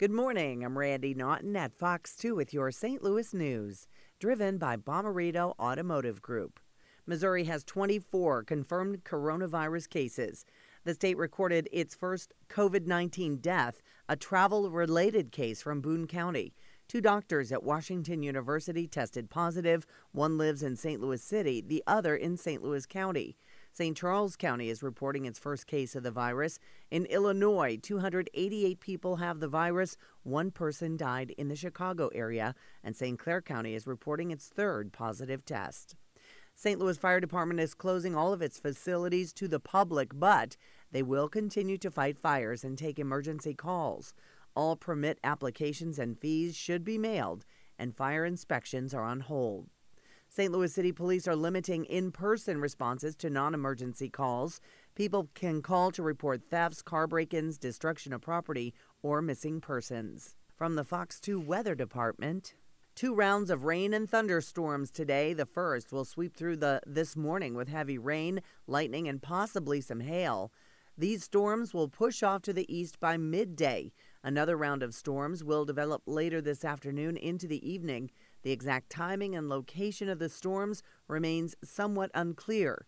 Good morning. I'm Randy Naughton at Fox 2 with your St. Louis news, driven by Bomarito Automotive Group. Missouri has 24 confirmed coronavirus cases. The state recorded its first COVID-19 death, a travel-related case from Boone County. Two doctors at Washington University tested positive. One lives in St. Louis City, the other in St. Louis County. St. Charles County is reporting its first case of the virus. In Illinois, 288 people have the virus. One person died in the Chicago area, and St. Clair County is reporting its third positive test. St. Louis Fire Department is closing all of its facilities to the public, but they will continue to fight fires and take emergency calls. All permit applications and fees should be mailed, and fire inspections are on hold. St. Louis City Police are limiting in-person responses to non-emergency calls. People can call to report thefts, car break-ins, destruction of property, or missing persons. From the Fox 2 Weather Department, two rounds of rain and thunderstorms today. The first will sweep through this morning with heavy rain, lightning, and possibly some hail. These storms will push off to the east by midday. Another round of storms will develop later this afternoon into the evening. The exact timing and location of the storms remains somewhat unclear.